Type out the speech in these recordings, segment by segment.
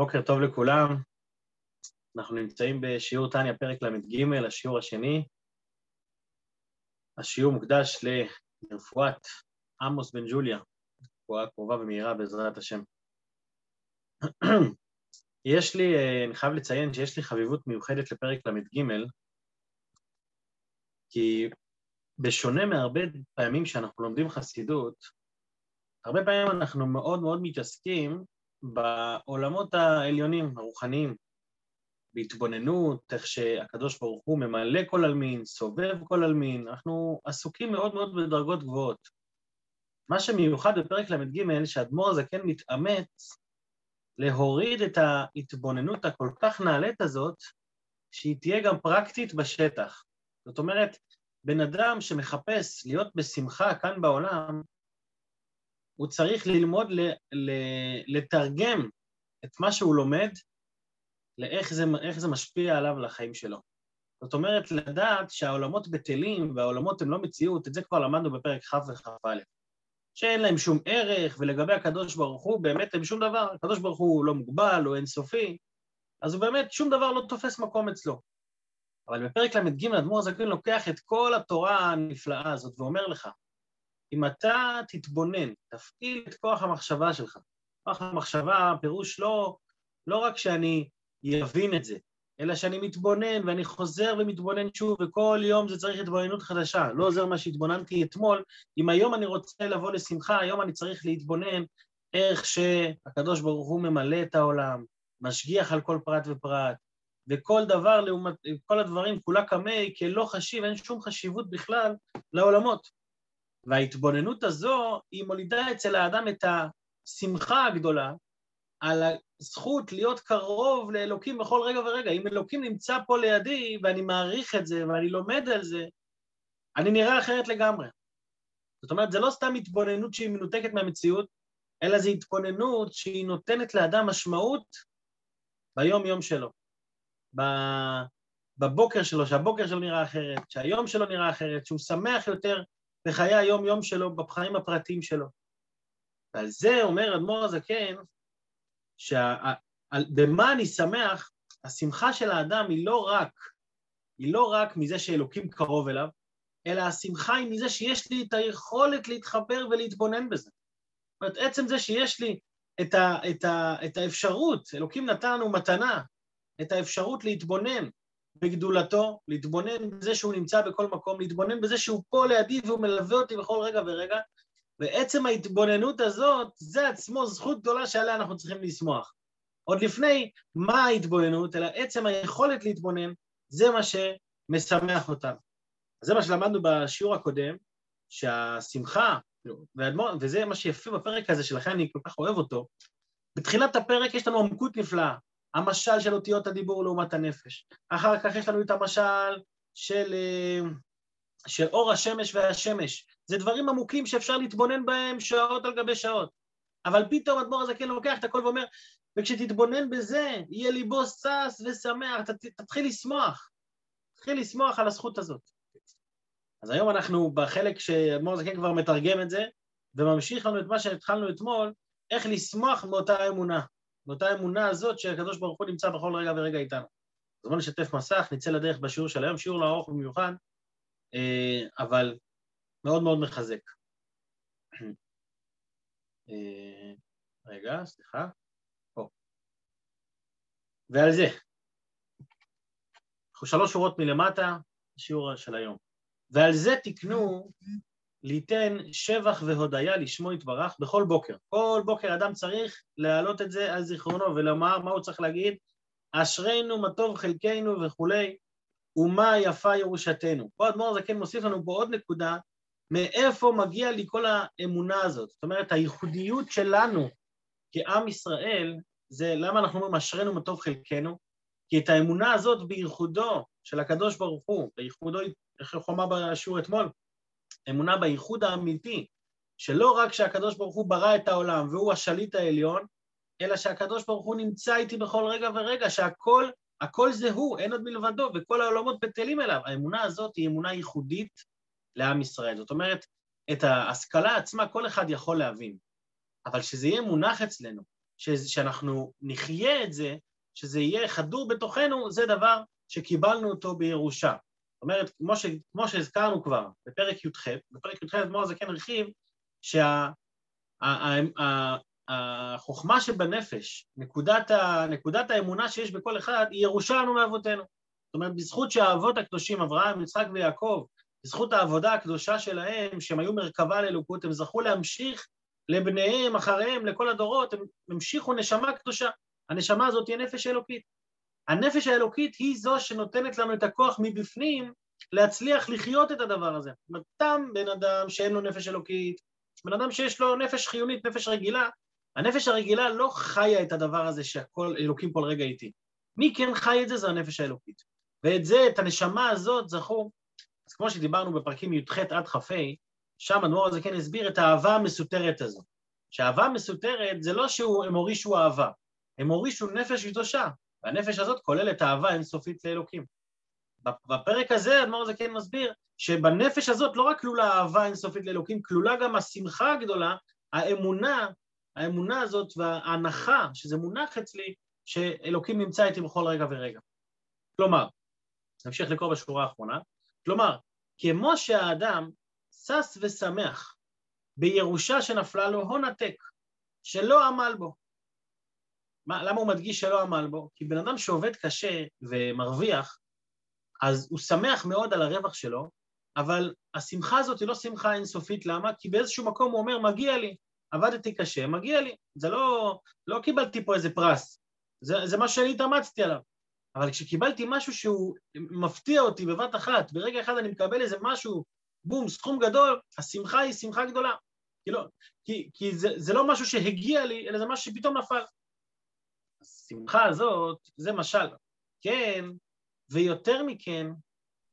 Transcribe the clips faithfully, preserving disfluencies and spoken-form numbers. בוקר טוב לכולם, אנחנו נמצאים בשיעור תניה פרק למד ג', השיעור השני. השיעור מוקדש לרפואת אמוס בן ג'וליה, רפואה קרובה ומהירה בעזרת השם. יש לי, אני חייב לציין שיש לי חביבות מיוחדת לפרק למד ג', כי בשונה מהרבה פעמים שאנחנו לומדים חסידות, הרבה פעמים אנחנו מאוד מאוד מתעסקים בעולמות העליונים, הרוחניים, בהתבוננות, איך שהקדוש ברוך הוא ממלא כל אלמין, סובב כל אלמין, אנחנו עסוקים מאוד מאוד בדרגות גבוהות. מה שמיוחד בפרק למד ג' שאדמו"ר הזקן מתאמץ להוריד את ההתבוננות הכל כך נעלית הזאת, שהיא תהיה גם פרקטית בשטח. זאת אומרת, בן אדם שמחפש להיות בשמחה כאן בעולם, הוא צריך ללמוד לתרגם את מה שהוא לומד, לאיך זה, איך זה משפיע עליו לחיים שלו. זאת אומרת, לדעת שהעולמות בטלים והעולמות הם לא מציאות, את זה כבר למדנו בפרק ח' וח' א', שאין להם שום ערך, ולגבי הקדוש ברוך הוא באמת הם שום דבר, הקדוש ברוך הוא לא מוגבל, הוא אינסופי, אז הוא באמת שום דבר לא תופס מקום אצלו. אבל בפרק למד ג' אדמו"ר הזקן לוקח את כל התורה הנפלאה הזאת ואומר לך, אם אתה תתבונן, תפעיל את כוח המחשבה שלך. כוח המחשבה, פירוש לא, לא רק שאני יבין את זה, אלא שאני מתבונן ואני חוזר ומתבונן שוב, וכל יום זה צריך התבוננות חדשה. לא עוזר מה שהתבוננתי אתמול, אם היום אני רוצה לבוא לשמחה, היום אני צריך להתבונן איך שהקדוש ברוך הוא ממלא את העולם, משגיח על כל פרט ופרט, וכל דבר, כל הדברים, כולה כמי, כלא חשיב, אין שום חשיבות בכלל לעולמות. וההתבוננות הזו היא מולידה אצל האדם את השמחה הגדולה על הזכות להיות קרוב לאלוקים בכל רגע ורגע. אם אלוקים נמצא פה לידי ואני מעריך את זה ואני לומד על זה, אני נראה אחרת לגמרי. זאת אומרת, זה לא סתם התבוננות שהיא מנותקת מהמציאות, אלא זו התבוננות שהיא נותנת לאדם משמעות ביום יום שלו, בבוקר שלו, שהבוקר שלו נראה אחרת, שהיום שלו נראה אחרת, שהוא שמח יותר בחיי היום-יום שלו, בחיים הפרטיים שלו. ועל זה אומר אדמו"ר הזקן, שבמה אני שמח, השמחה של האדם היא לא רק, היא לא רק מזה שאלוקים קרוב אליו, אלא השמחה היא מזה שיש לי את היכולת להתחבר ולהתבונן בזה. זאת אומרת, עצם זה שיש לי את, ה, את, ה, את האפשרות, אלוקים נתנו מתנה, את האפשרות להתבונן בגדולתו, להתבונן בזה שהוא נמצא בכל מקום, להתבונן בזה שהוא פה לידי והוא מלווה אותי בכל רגע ורגע, ועצם ההתבוננות הזאת, זה עצמו זכות גדולה שעליה אנחנו צריכים לשמוח. עוד לפני מה ההתבוננות, אלא עצם היכולת להתבונן, זה מה שמשמח אותנו. זה מה שלמדנו בשיעור הקודם, שהשמחה, וזה מה שיפה בפרק הזה, שלכן אני כל כך אוהב אותו, בתחילת הפרק יש לנו עומקות נפלאה, המשל של אותיות הדיבור לעומת הנפש. אחר כך יש לנו את המשל של, של אור השמש והשמש. זה דברים עמוקים שאפשר להתבונן בהם שעות על גבי שעות. אבל פתאום אדמו"ר הזקן לוקח את הכל ואומר, וכשתתבונן בזה, יהיה ליבו שש ושמח, ת, תתחיל לשמוח. תתחיל לשמוח על הזכות הזאת. אז היום אנחנו בחלק שאדמו"ר הזקן כבר מתרגם את זה, וממשיך לנו את מה שהתחלנו אתמול, איך לשמוח מאותה אמונה. באותה האמונה הזאת שהקדוש ברוך הוא נמצא בכל רגע ורגע איתנו. אז בוא נשתף מסך, נצא לדרך בשיעור של היום, שיעור לאורך במיוחד, אבל מאוד מאוד מחזק. רגע, סליחה. פה. ועל זה. שלוש שורות מלמטה, שיעור של היום. ועל זה תקנו ליתן שבח והודיה לשמו יתברך בכל בוקר. כל בוקר אדם צריך להעלות את זה על זיכרונו ולומר מה הוא צריך להגיד, אשרינו, מה טוב חלקנו וכולי, ומה יפה ירושתנו. פה אדמו"ר הזקן מוסיף לנו פה עוד נקודה, מאיפה מגיע לי כל האמונה הזאת. זאת אומרת, הייחודיות שלנו כעם ישראל, זה למה אנחנו אומרים אשרינו, מה טוב חלקנו, כי את האמונה הזאת בייחודו של הקדוש ברוך הוא, בייחודו, איך חומה בשיעור אתמול, אמונה בייחוד האמיתי, שלא רק שהקדוש ברוך הוא ברא את העולם והוא השליט העליון, אלא שהקדוש ברוך הוא נמצא איתי בכל רגע ורגע, שהכל, הכל זה הוא, אין עוד מלבדו, וכל העולמות בטלים אליו. האמונה הזאת היא אמונה ייחודית לעם ישראל. זאת אומרת, את ההשכלה עצמה כל אחד יכול להבין, אבל שזה יהיה מונח אצלנו, שאנחנו נחיה את זה, שזה יהיה חדור בתוכנו, זה דבר שקיבלנו אותו בירושה. זאת אומרת, כמו, ש, כמו שהזכרנו כבר בפרק י"ח, בפרק י"ח אדמו"ר הזקן הרחיב, שהחוכמה שבנפש, נקודת, ה, נקודת האמונה שיש בכל אחד, היא ירושה לנו מאבותינו. זאת אומרת, בזכות שהאבות הקדושים, אברהם, יצחק ויעקב, בזכות העבודה הקדושה שלהם, שהם היו מרכבה לאלוקות, הם זכו להמשיך לבניהם, אחריהם, לכל הדורות, הם המשיכו נשמה קדושה. הנשמה הזאת היא נפש אלוקית. הנפש האלוקית היא זו שנותנת לנו את הכוח מבפנים להצליח לחיות את הדבר הזה. מתם בן אדם שאין לו נפש אלוקית, בן אדם שיש לו נפש חיונית, נפש רגילה, הנפש הרגילה לא חיה את הדבר הזה שהכל אלוקים כל רגע איתי. מי כן חי את זה? זה הנפש האלוקית. ואת זה, את הנשמה הזאת, זכור, אז כמו שדיברנו בפרקים י"ח עד חפי, שם אדמו"ר הזקן הסביר את האהבה המסותרת הזו. שהאהבה המסותרת זה לא שהם הורישו אהבה, הם הורישו נפש קדושה, והנפש הזאת כוללת אהבה אינסופית לאלוקים. בפרק הזה אדמו"ר הזקן מסביר שבנפש הזאת לא רק כלולה אהבה אינסופית לאלוקים, כלולה גם השמחה הגדולה, האמונה, האמונה הזאת וההנחה, שזה מונח אצלי, שאלוקים נמצא איתי בכל רגע ורגע. כלומר, נמשיך לקרוא בשורה האחרונה, כלומר, כמו שהאדם סס ושמח בירושה שנפלה לו הון עתק, שלא עמל בו. מה, למה הוא מדגיש שלא עמל בו? כי בן אדם שעובד קשה ומרוויח, אז הוא שמח מאוד על הרווח שלו, אבל השמחה הזאת היא לא שמחה אינסופית, למה? כי באיזשהו מקום הוא אומר, מגיע לי, עבדתי קשה, מגיע לי. זה לא, לא קיבלתי פה איזה פרס, זה, זה מה שאני התאמצתי עליו. אבל כשקיבלתי משהו שהוא מפתיע אותי בבת אחת, ברגע אחד אני מקבל איזה משהו, בום, סכום גדול, השמחה היא שמחה גדולה. כי, לא, כי, כי זה, זה לא משהו שהגיע לי, אלא זה משהו שפתאום נפל. השמחה הזאת, זה משל. כן, ויותר מכן,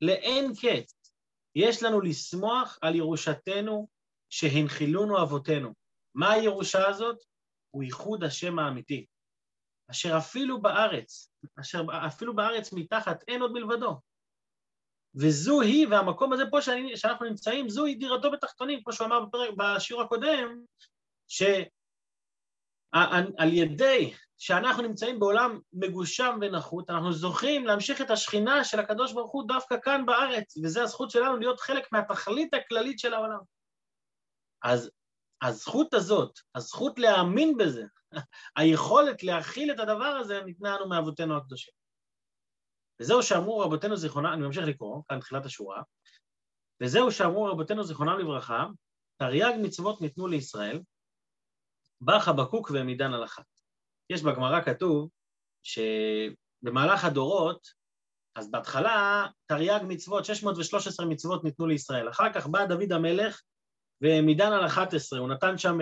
לאין קץ, יש לנו לשמוח על ירושתנו שהנחילונו אבותינו. מה הירושה הזאת? הוא ייחוד השם האמיתי. אשר אפילו בארץ, אשר אפילו בארץ מתחת אין עוד מלבדו. וזו היא, והמקום הזה פה שאני, שאנחנו נמצאים, זו היא דירתו בתחתונים, כמו שהוא אמר בפרק, בשיר הקודם, שעל ידי שאנחנו נמצאים בעולם מגושם ונחות, אנחנו זוכים להמשיך את השכינה של הקדוש ברוך הוא דווקא כאן בארץ, וזו הזכות שלנו להיות חלק מהתכלית הכללית של העולם. אז הזכות הזאת, הזכות להאמין בזה, היכולת להכיל את הדבר הזה ניתננו מאבותינו הקדושים. וזהו שאמרו רבותינו זיכרונם, אני ממשיך לקרוא, כאן תחילת השורה, וזהו שאמרו רבותינו זיכרונם לברכה, תרי"ג מצוות ניתנו לישראל, בא חבקוק והעמידן על אחת. יש בגמרא כתוב שבמהלך הדורות, אז בהתחלה תרי"ג מצוות, שש מאות ושלוש עשרה מצוות ניתנו לישראל, אחר כך בא דוד המלך והעמידן על אחת עשרה, הוא נתן שם...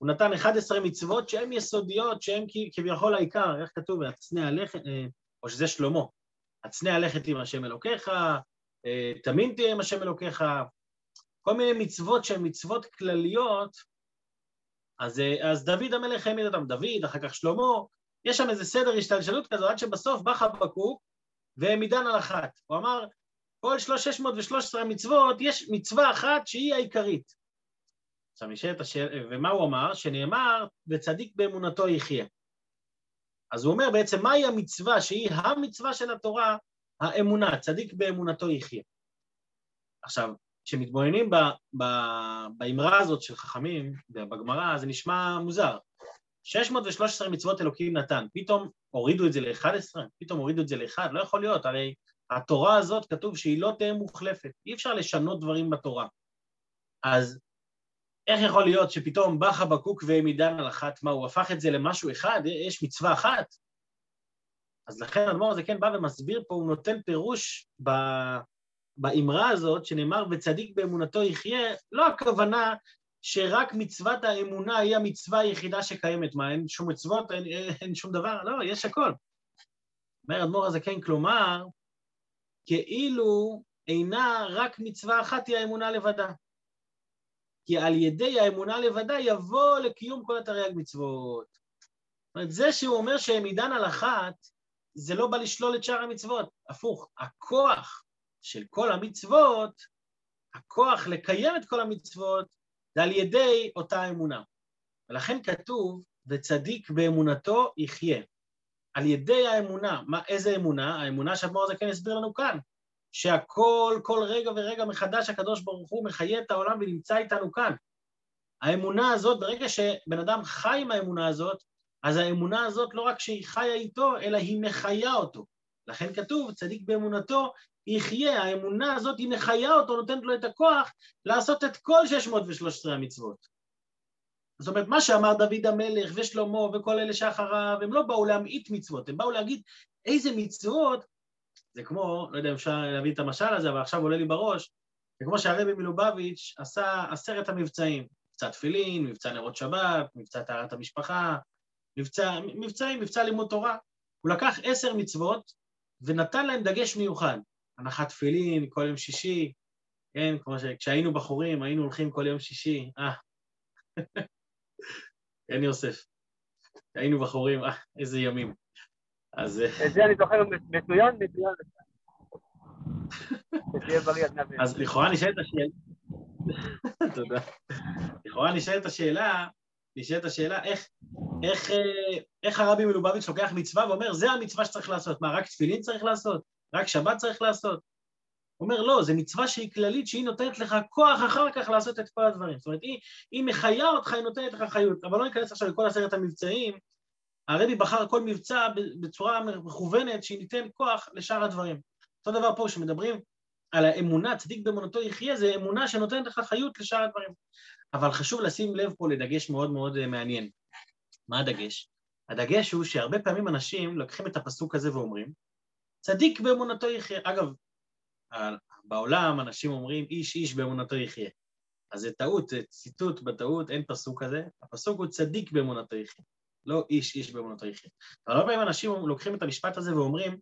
הוא נתן אחת עשרה מצוות שהן יסודיות, שהן כביכול העיקר, איך כתוב, הצנע הלכת, או שזה שלמה, הצנע הלכת עם השם אלוקיך, תמין תהיה עם השם אלוקיך, כל מיני מצוות שהן מצוות כלליות, אז, אז דוד המלך העמיד אותם, דוד, אחר כך שלמה, יש שם איזה סדר השתלשלות כזו, עד שבסוף בא חבקוק והעמידן על אחת, הוא אמר, כל שש מאות ושלוש עשרה מצוות, יש מצווה אחת שהיא העיקרית, ומה הוא אמר? שנאמר, וצדיק באמונתו יחיה. אז הוא אומר בעצם, מהי המצווה שהיא המצווה של התורה? האמונה, צדיק באמונתו יחיה. עכשיו, כשמתבוננים באמרה הזאת של חכמים, בגמרא, זה נשמע מוזר. שש מאות ושלוש עשרה מצוות אלוקים נתן, פתאום הורידו את זה ל-אחת עשרה, פתאום הורידו את זה ל-אחד, לא יכול להיות, הרי התורה הזאת כתוב שהיא לא תהיה מוחלפת, אי אפשר לשנות דברים בתורה. אז איך יכול להיות שפתאום בא חבקוק והעמידן על אחת, מה, הוא הפך את זה למשהו אחד, יש מצווה אחת? אז לכן אדמו"ר הזקן בא ומסביר פה, הוא נותן פירוש ב... באמרה הזאת, שנאמר וצדיק באמונתו יחיה, לא הכוונה שרק מצוות האמונה היא המצווה היחידה שקיימת, מה, אין שום מצוות, אין, אין שום דבר, לא, יש הכל. אומר אדמו"ר הזקן, כלומר, כאילו אינה רק מצווה אחת היא האמונה לבדה. כי על ידי האמונה לבדה יבוא לקיום כל התרי"ג מצוות. זאת אומרת, זה שהוא אומר שהעמידן על אחת, זה לא בא לשלול את שאר המצוות. הפוך, הכוח של כל המצוות, הכוח לקיים את כל המצוות, זה על ידי אותה אמונה. ולכן כתוב, וצדיק באמונתו יחיה. על ידי האמונה, מה, איזה אמונה? האמונה שאדמו"ר הזקן הסביר לנו כאן, שהכל, כל רגע ורגע מחדש הקדוש ברוך הוא מחיה את העולם ונמצא איתנו כאן. האמונה הזאת, ברגע שבן אדם חי עם האמונה הזאת, אז האמונה הזאת לא רק שהיא חיה איתו, אלא היא מחיה אותו. לכן כתוב, צדיק באמונתו יחיה, האמונה הזאת היא מחיה אותו, נותנת לו את הכוח לעשות את כל שש מאות ושלוש עשרה המצוות. זאת אומרת, מה שאמר דוד המלך ושלמה וכל אלה שאחריו, הם לא באו להמעיט מצוות, הם באו להגיד איזה מצוות, זה כמו, לא יודע אם אפשר להביא את המשל הזה, אבל עכשיו עולה לי בראש, זה כמו שהרבי מלובביץ עשה עשרת המבצעים, מבצע תפילין, מבצע נרות שבת, מבצע טהרת המשפחה, מבצע, מבצעים, מבצע לימוד תורה. הוא לקח עשר מצוות ונתן להם דגש מיוחד, הנחת תפילין, כל יום שישי, כן, כמו שכשהיינו בחורים, היינו הולכים כל יום שישי, אה, אין יוסף, היינו בחורים, אה, איזה ימים. אז... את זה אני זוכר מצוין, מצוין. שתהיה בריא, את נבין. אז לכאורה נשאלת השאלה, תודה. לכאורה נשאלת השאלה, נשאלת השאלה, איך, איך, איך הרבי מלובביץ לוקח מצווה ואומר, זה המצווה שצריך לעשות, מה, רק תפילין צריך לעשות? רק שבת צריך לעשות? אומר, לא, זה מצווה שהיא כללית, שהיא נותנת לך כוח אחר כך לעשות את כל הדברים. זאת אומרת, היא, היא מחיה אותך, היא נותנת לך חיות. אבל לא ניכנס עכשיו לכל עשרת המבצעים, הרבי בחר כל מבצע בצורה מכוונת, שהיא ניתן כוח לשאר הדברים. אותו דבר פה, שמדברים על האמונה, צדיק באמונתו יחיה, זה אמונה שנותנת לך חיות לשאר הדברים. אבל חשוב לשים לב פה לדגש מאוד מאוד מעניין. מה הדגש? הדגש הוא שהרבה פעמים אנשים לוקחים את הפסוק הזה ואומרים, צדיק באמונתו יחיה. אגב, בעולם אנשים אומרים איש איש באמונתו יחיה. אז זה טעות, זה ציטוט בטעות, אין פסוק כזה. הפסוק הוא צדיק באמונתו יחיה, לא איש איש באמונתו יחיה. אבל הרבה פעמים אנשים לוקחים את המשפט הזה ואומרים,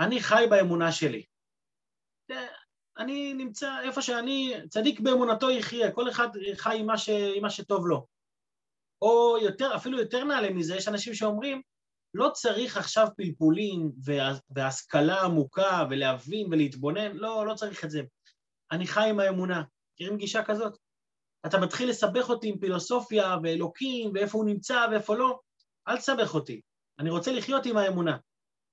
אני חי באמונה שלי. אני נמצא איפה שאני, צדיק באמונתו יחיה, כל אחד חי עם מה, ש, עם מה שטוב לו. או יותר, אפילו יותר נעלה מזה, יש אנשים שאומרים, לא צריך עכשיו פלפולים והשכלה עמוקה ולהבין ולהתבונן, לא, לא צריך את זה. אני חי עם האמונה, מכירים גישה כזאת? אתה מתחיל לסבך אותי עם פילוסופיה ואלוקים ואיפה הוא נמצא ואיפה לא, אל תסבך אותי, אני רוצה לחיות עם האמונה.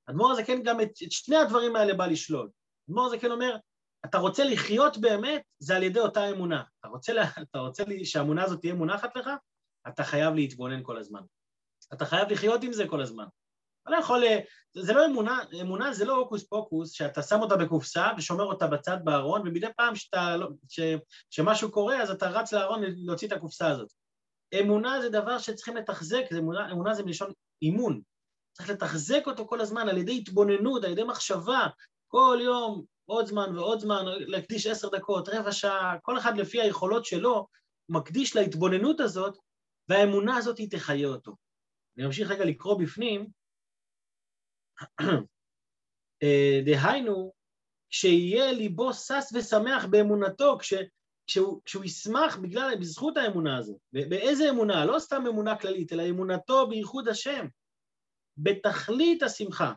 אדמו"ר הזקן גם את, את שני הדברים האלה בא לשלול. אדמו"ר הזקן אומר, אתה רוצה לחיות באמת, זה על ידי אותה אמונה. אתה רוצה, אתה רוצה שהאמונה הזאת תהיה מונחת לך, אתה חייב להתבונן כל הזמן. אתה חייב לחיות עם זה כל הזמן. אתה יכול, זה לא אמונה, אמונה זה לא הוקוס פוקוס, שאתה שם אותה בקופסה ושומר אותה בצד בארון, ומדי פעם שאתה, ש, שמשהו קורה, אז אתה רץ לארון להוציא את הקופסה הזאת. אמונה זה דבר שצריכים לתחזק, אמונה, אמונה זה מלשון אימון. צריך לתחזק אותו כל הזמן, על ידי התבוננות, על ידי מחשבה, כל יום, עוד זמן ועוד זמן, להקדיש עשר דקות, רבע שעה, כל אחד לפי היכולות שלו, מקדיש להתבוננות הזאת, והאמונה הזאת היא תחיה אותו. אני ממשיך רגע לקרוא בפנים, דהיינו, כשיהיה ליבו סס ושמח באמונתו, כש, כשהוא, כשהוא ישמח בגלל, בזכות האמונה הזאת, באיזה אמונה? לא סתם אמונה כללית, אלא אמונתו בייחוד השם, בתכלית השמחה,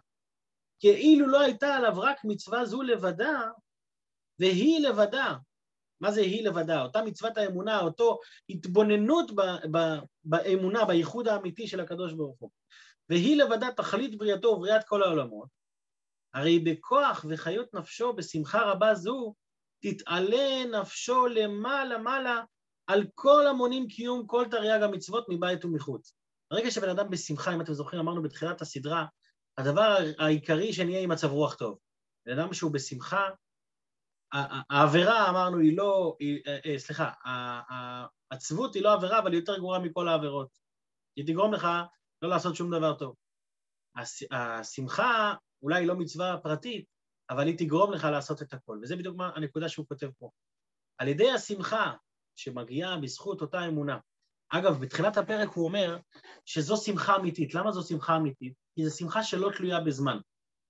כאילו לא הייתה עליו רק מצווה זו לבדה, והיא לבדה. מה זה היא לבדה? אותה מצוות האמונה, אותו התבוננות ב, ב, באמונה, בייחוד האמיתי של הקדוש ברוך הוא. והיא לבדה תכלית בריאתו ובריאת כל העולמות, הרי בכוח וחיות נפשו בשמחה רבה זו, תתעלה נפשו למעלה מעלה על כל המונים קיום כל תרי"ג המצוות מבית ומחוץ. ברגע שבן אדם בשמחה, אם אתם זוכרים, אמרנו בתחילת הסדרה, הדבר העיקרי שנהיה עם מצב רוח טוב. בן אדם שהוא בשמחה, העבירה, אמרנו, היא לא, היא, סליחה, העצבות היא לא עבירה, אבל היא יותר גרועה מכל העבירות. היא תגרום לך לא לעשות שום דבר טוב. השמחה אולי לא מצווה פרטית, אבל היא תגרום לך לעשות את הכל. וזה בדיוק מה הנקודה שהוא כותב פה. על ידי השמחה שמגיעה בזכות אותה אמונה. אגב, בתחילת הפרק הוא אומר שזו שמחה אמיתית. למה זו שמחה אמיתית? כי זו שמחה שלא תלויה בזמן.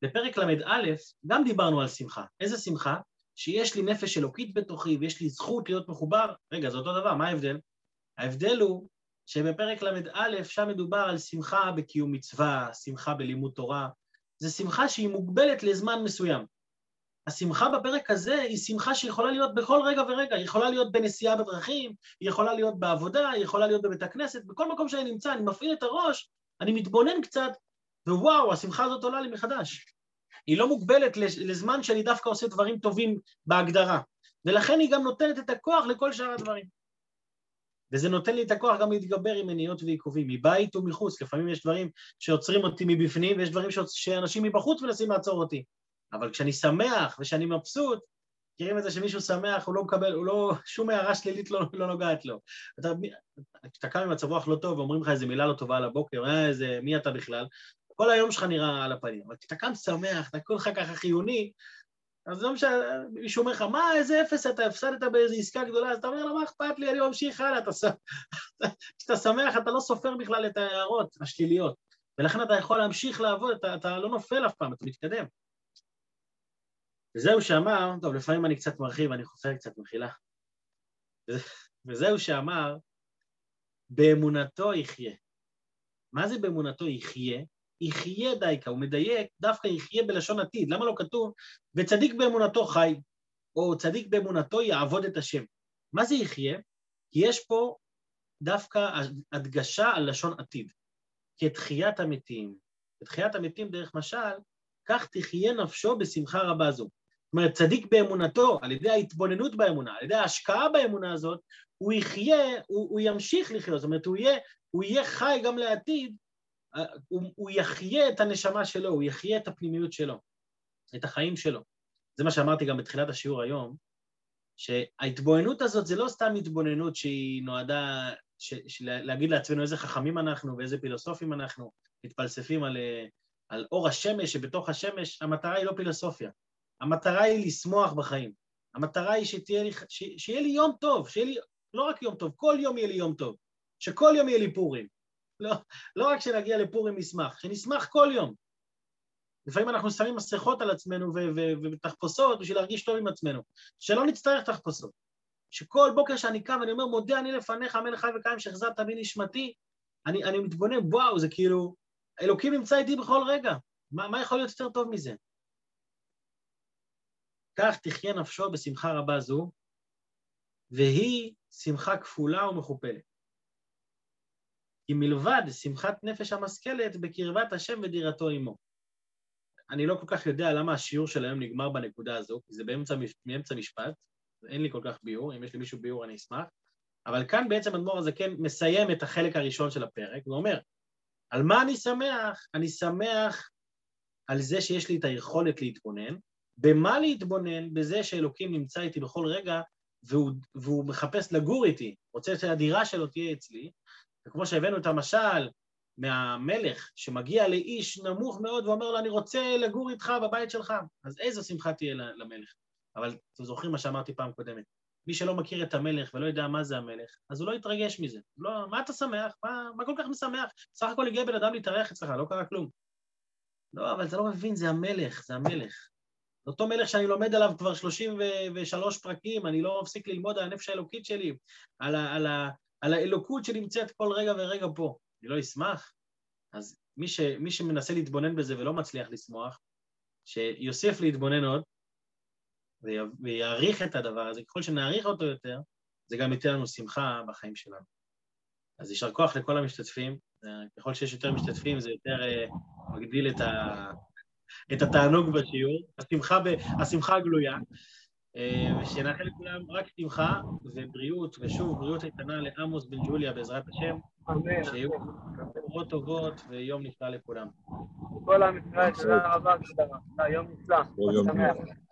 בפרק למד א' גם דיברנו על שמחה. איזה שמחה? שיש לי נפש אלוקית בתוכי, ויש לי זכות להיות מחובר, רגע, זה אותו דבר, מה ההבדל? ההבדל הוא שבפרק למד א', שם מדובר על שמחה בקיום מצווה, שמחה בלימוד תורה, זה שמחה שהיא מוגבלת לזמן מסוים. השמחה בפרק הזה היא שמחה שיכולה להיות בכל רגע ורגע, היא יכולה להיות בנסיעה בדרכים, היא יכולה להיות בעבודה, היא יכולה להיות בבית הכנסת, בכל מקום שאני נמצא, אני מפעיל את הראש, אני מתבונן קצת, ווואו, השמחה הזאת עולה לי מחדש. היא לא מוגבלת לזמן שאני דווקא עושה דברים טובים בהגדרה, ולכן היא גם נותנת את הכוח לכל שאר הדברים. וזה נותן לי את הכוח גם להתגבר עם מניעות ועיכובים, מבית ומחוץ, לפעמים יש דברים שעוצרים אותי מבפנים, ויש דברים שאנשים מבחוץ מנסים לעצור אותי. אבל כשאני שמח ושאני מבסוט, מכירים את זה שמישהו שמח, הוא לא מקבל, הוא לא, שום הערה שלילית לא, לא נוגעת לו. אתה, אתה קם עם מצב רוח לא טוב, ואומרים לך איזה מילה לא טובה על הבוקר, אה, איזה, מי אתה בכלל? כל היום שלך נראה על הפנים, אבל אתה קם שמח, אתה כל לך ככה חיוני, אז זה מישהו אומר לך, מה, איזה אפס, אתה הפסדת באיזו עסקה גדולה, אז אתה אומר, מה אכפת לי, אני ממשיך הלאה, כשאתה שמח, אתה לא סופר בכלל את ההערות השליליות, ולכן אתה יכול להמשיך לעבוד, אתה, אתה לא נופל אף פעם, אתה מתקדם. וזהו שאמר, טוב, לפעמים אני קצת מרחיב, אני חופר קצת מחילה. וזהו שאמר, באמונתו יחיה. מה זה באמונתו יחיה? יחיה דייקה, הוא מדייק, דווקא יחיה בלשון עתיד. למה לא כתוב? וצדיק באמונתו חי, או צדיק באמונתו יעבוד את השם. מה זה יחיה? כי יש פה דווקא הדגשה על לשון עתיד. כתחיית המתים. כתחיית המתים דרך משל, כך תחיה נפשו בשמחה רבה זו. זאת אומרת, צדיק באמונתו, על ידי ההתבוננות באמונה, על ידי ההשקעה באמונה הזאת, הוא יחיה, הוא, הוא ימשיך לחיות, זאת אומרת, הוא יהיה, הוא יהיה חי גם לעתיד, הוא, הוא יחיה את הנשמה שלו, הוא יחיה את הפנימיות שלו, את החיים שלו. זה מה שאמרתי גם בתחילת השיעור היום, שההתבוננות הזאת זה לא סתם התבוננות שהיא נועדה, ש, להגיד לעצמנו איזה חכמים אנחנו, ואיזה פילוסופים אנחנו, מתפלספים על... על אור השמש, שבתוך השמש, המטרה היא לא פילוסופיה. המטרה היא לשמוח בחיים. המטרה היא שתהיה לי, ש, שיהיה לי יום טוב, שיהיה לי, לא רק יום טוב, כל יום יהיה לי יום טוב. שכל יום יהיה לי פורים. לא, לא רק שנגיע לפורים נשמח, שנשמח כל יום. לפעמים אנחנו שמים מסכות על עצמנו ותחפושות בשביל להרגיש טוב עם עצמנו. שלא נצטרך תחפושות. שכל בוקר שאני קם ואני אומר, מודה אני לפניך, המלך חי וקיים שהחזרת בי נשמתי, אני, אני מתבונן, וואו, זה כאילו, אלוקים נמצא איתי בכל רגע, מה, מה יכול להיות יותר טוב מזה? כך תחיה נפשו בשמחה רבה זו, והיא שמחה כפולה ומכופלת. כי מלבד שמחת נפש המשכלת בקרבת השם ודירתו עמו. אני לא כל כך יודע למה השיעור של היום נגמר בנקודה הזו, כי זה באמצע, באמצע משפט, אין לי כל כך ביור, אם יש לי מישהו ביור אני אשמח, אבל כאן בעצם אדמו"ר הזקן מסיים את החלק הראשון של הפרק, הוא אומר, על מה אני שמח? אני שמח על זה שיש לי את היכולת להתבונן. במה להתבונן? בזה שאלוקים נמצא איתי בכל רגע, והוא, והוא מחפש לגור איתי, רוצה שהדירה שלו תהיה אצלי. וכמו שהבאנו את המשל מהמלך, שמגיע לאיש נמוך מאוד, ואומר לו, אני רוצה לגור איתך בבית שלך. אז איזו שמחה תהיה למלך. אבל אתם זוכרים מה שאמרתי פעם קודמת. מי שלא מכיר את המלך ולא יודע מה זה המלך, אז הוא לא יתרגש מזה. לא, מה אתה שמח? מה, מה כל כך משמח? סך הכל הגיע בן אדם להתארח אצלך, לא קרה כלום. לא, אבל אתה לא מבין, זה המלך, זה המלך. אותו מלך שאני לומד עליו כבר שלושים ושלושה פרקים, אני לא מפסיק ללמוד על הנפש האלוקית שלי, על, ה, על, ה, על האלוקות שנמצאת כל רגע ורגע פה. אני לא אשמח. אז מי, ש, מי שמנסה להתבונן בזה ולא מצליח לשמוח, שיוסף להתבונן עוד, ויעריך את הדבר הזה, ככל שנעריך אותו יותר, זה גם ייתן לנו שמחה בחיים שלנו. אז יישר כוח לכל המשתתפים, ככל שיש יותר משתתפים, זה יותר מגדיל את, ה... את התענוג בשיעור, השמחה, ב... השמחה הגלויה, ושנאחל לכולם רק שמחה ובריאות, ושוב, בריאות איתנה לאמוס בן ג'וליה בעזרת השם, שיהיו בשורות טובות ויום נפלא לכולם. כל המשרד, תודה רבה, תודה רבה, יום נפלא, שמח.